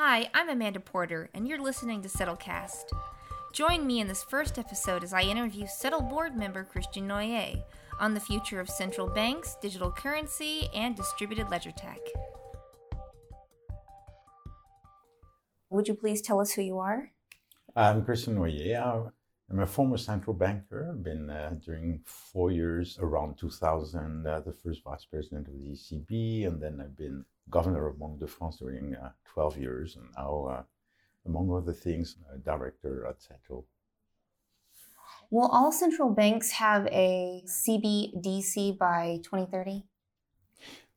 Hi, I'm Amanda Porter, and you're listening to SettleCast. Join me in this first episode as I interview Settle board member Christian Noyer on the future of central banks, digital currency, and distributed ledger tech. Would you please tell us who you are? I'm Christian Noyer. I'm a former central banker. I've been during 4 years around 2000, the first vice president of the ECB, and then I've been governor of Banque de France during 12 years, and now, among other things, director at CETO. Will all central banks have a CBDC by 2030?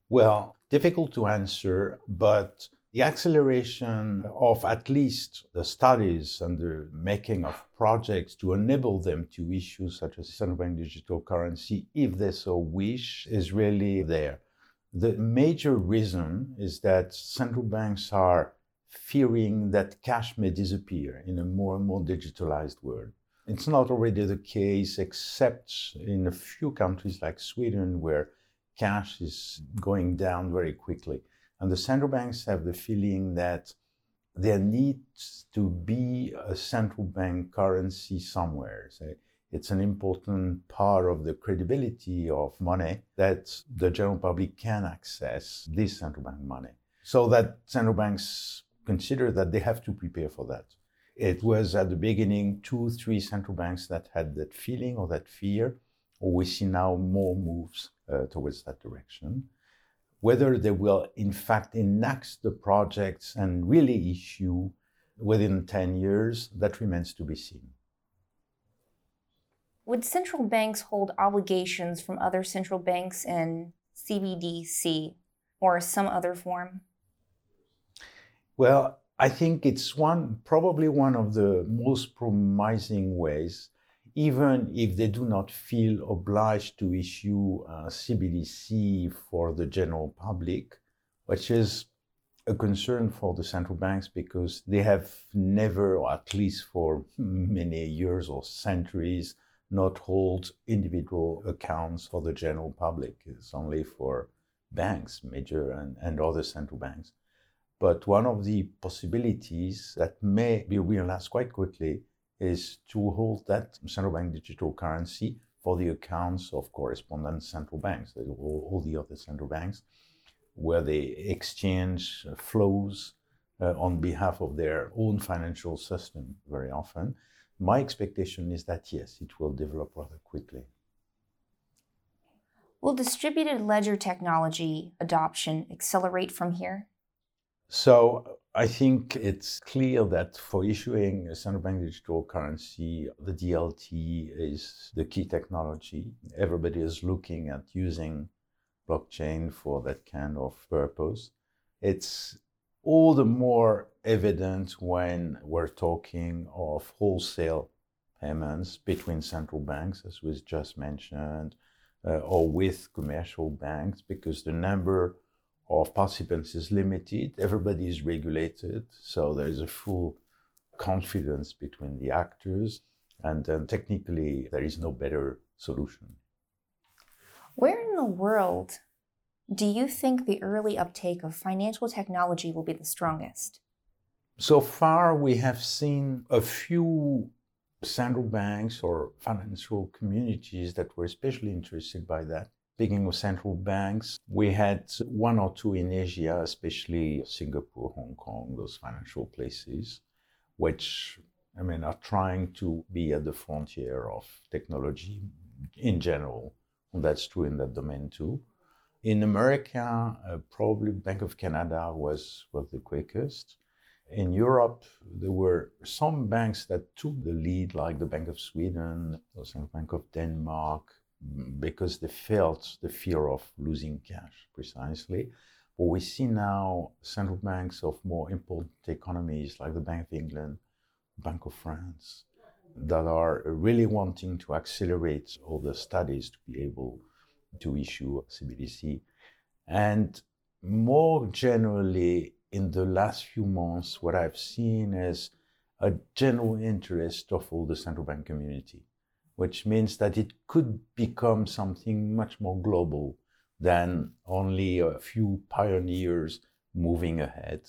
Well, difficult to answer, but the acceleration of at least the studies and the making of projects to enable them to issue such a central bank digital currency, if they so wish, is really there. The major reason is that central banks are fearing that cash may disappear in a more and more digitalized world. It's not already the case, except in a few countries like Sweden, where cash is going down very quickly. And the central banks have the feeling that there needs to be a central bank currency somewhere. So it's an important part of the credibility of money that the general public can access this central bank money. So that central banks consider that they have to prepare for that. It was at the beginning 2-3 central banks that had that feeling or that fear, or we see now more moves towards that direction. Whether they will, in fact, enact the projects and really issue within 10 years, that remains to be seen. Would central banks hold obligations from other central banks in CBDC or some other form? Well, I think it's probably one of the most promising ways, even if they do not feel obliged to issue a CBDC for the general public, which is a concern for the central banks because they have never, or at least for many years or centuries, not hold individual accounts for the general public. It's only for banks, major and other central banks. But one of the possibilities that may be realized quite quickly is to hold that central bank digital currency for the accounts of correspondent central banks, all the other central banks, where they exchange flows on behalf of their own financial system very often. My expectation is that, yes, it will develop rather quickly. Will distributed ledger technology adoption accelerate from here? So I think it's clear that for issuing a central bank digital currency, the DLT is the key technology. Everybody is looking at using blockchain for that kind of purpose. It's all the more evident when we're talking of wholesale payments between central banks, as was just mentioned, or with commercial banks, because the number of participants is limited. Everybody is regulated, so there is a full confidence between the actors, and then technically there is no better solution. Where in the world do you think the early uptake of financial technology will be the strongest? So far, we have seen a few central banks or financial communities that were especially interested by that. Speaking of central banks, we had 1 or 2 in Asia, especially Singapore, Hong Kong, those financial places, which, are trying to be at the frontier of technology in general. And that's true in that domain too. In America, probably Bank of Canada was the quickest. In Europe, there were some banks that took the lead, like the Bank of Sweden, or the Bank of Denmark, because they felt the fear of losing cash, precisely. But we see now central banks of more important economies, like the Bank of England, Bank of France, that are really wanting to accelerate all the studies to be able to issue CBDC. And more generally, in the last few months, what I've seen is a general interest of all the central bank community, which means that it could become something much more global than only a few pioneers moving ahead.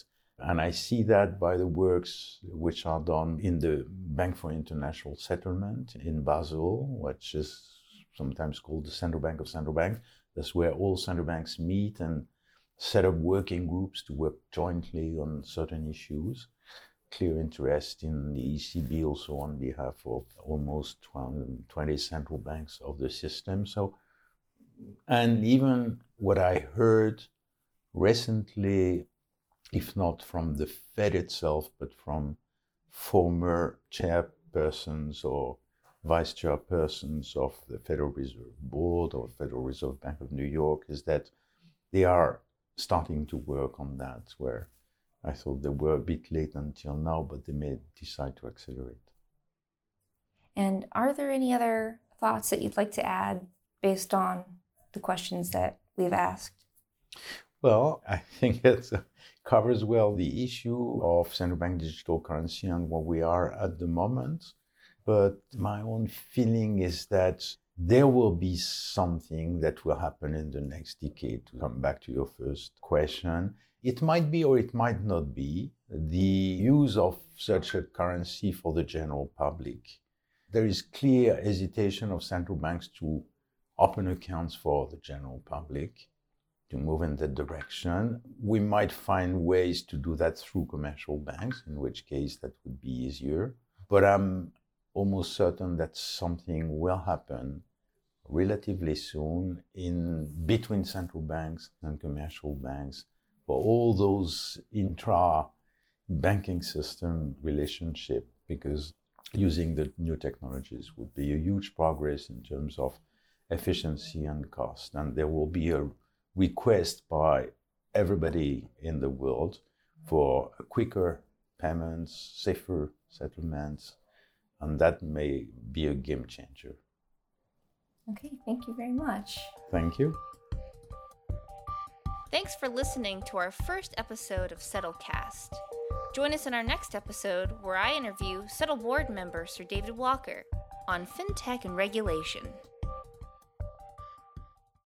And I see that by the works which are done in the Bank for International Settlement in Basel, which is sometimes called the Central Bank of Central Banks. That's where all central banks meet and set up working groups to work jointly on certain issues. Clear interest in the ECB also on behalf of almost 20 central banks of the system. So, and even what I heard recently, if not from the Fed itself, but from former chairpersons or vice chairpersons of the Federal Reserve Board or Federal Reserve Bank of New York, is that they are starting to work on that, where I thought they were a bit late until now, but they may decide to accelerate. And are there any other thoughts that you'd like to add based on the questions that we've asked? Well, I think that covers well the issue of central bank digital currency and where we are at the moment. But my own feeling is that there will be something that will happen in the next decade. To come back to your first question, it might be or it might not be the use of such a currency for the general public. There is clear hesitation of central banks to open accounts for the general public. To move in that direction, we might find ways to do that through commercial banks, in which case that would be easier. But I'm almost certain that something will happen relatively soon in between central banks and commercial banks for all those intra-banking system relationship, because using the new technologies would be a huge progress in terms of efficiency and cost, and there will be a request by everybody in the world for quicker payments, safer settlements, and that may be a game changer. Okay, thank you very much. Thank you. Thanks for listening to our first episode of SettleCast. Join us in our next episode where I interview Settle Board member Sir David Walker on FinTech and Regulation.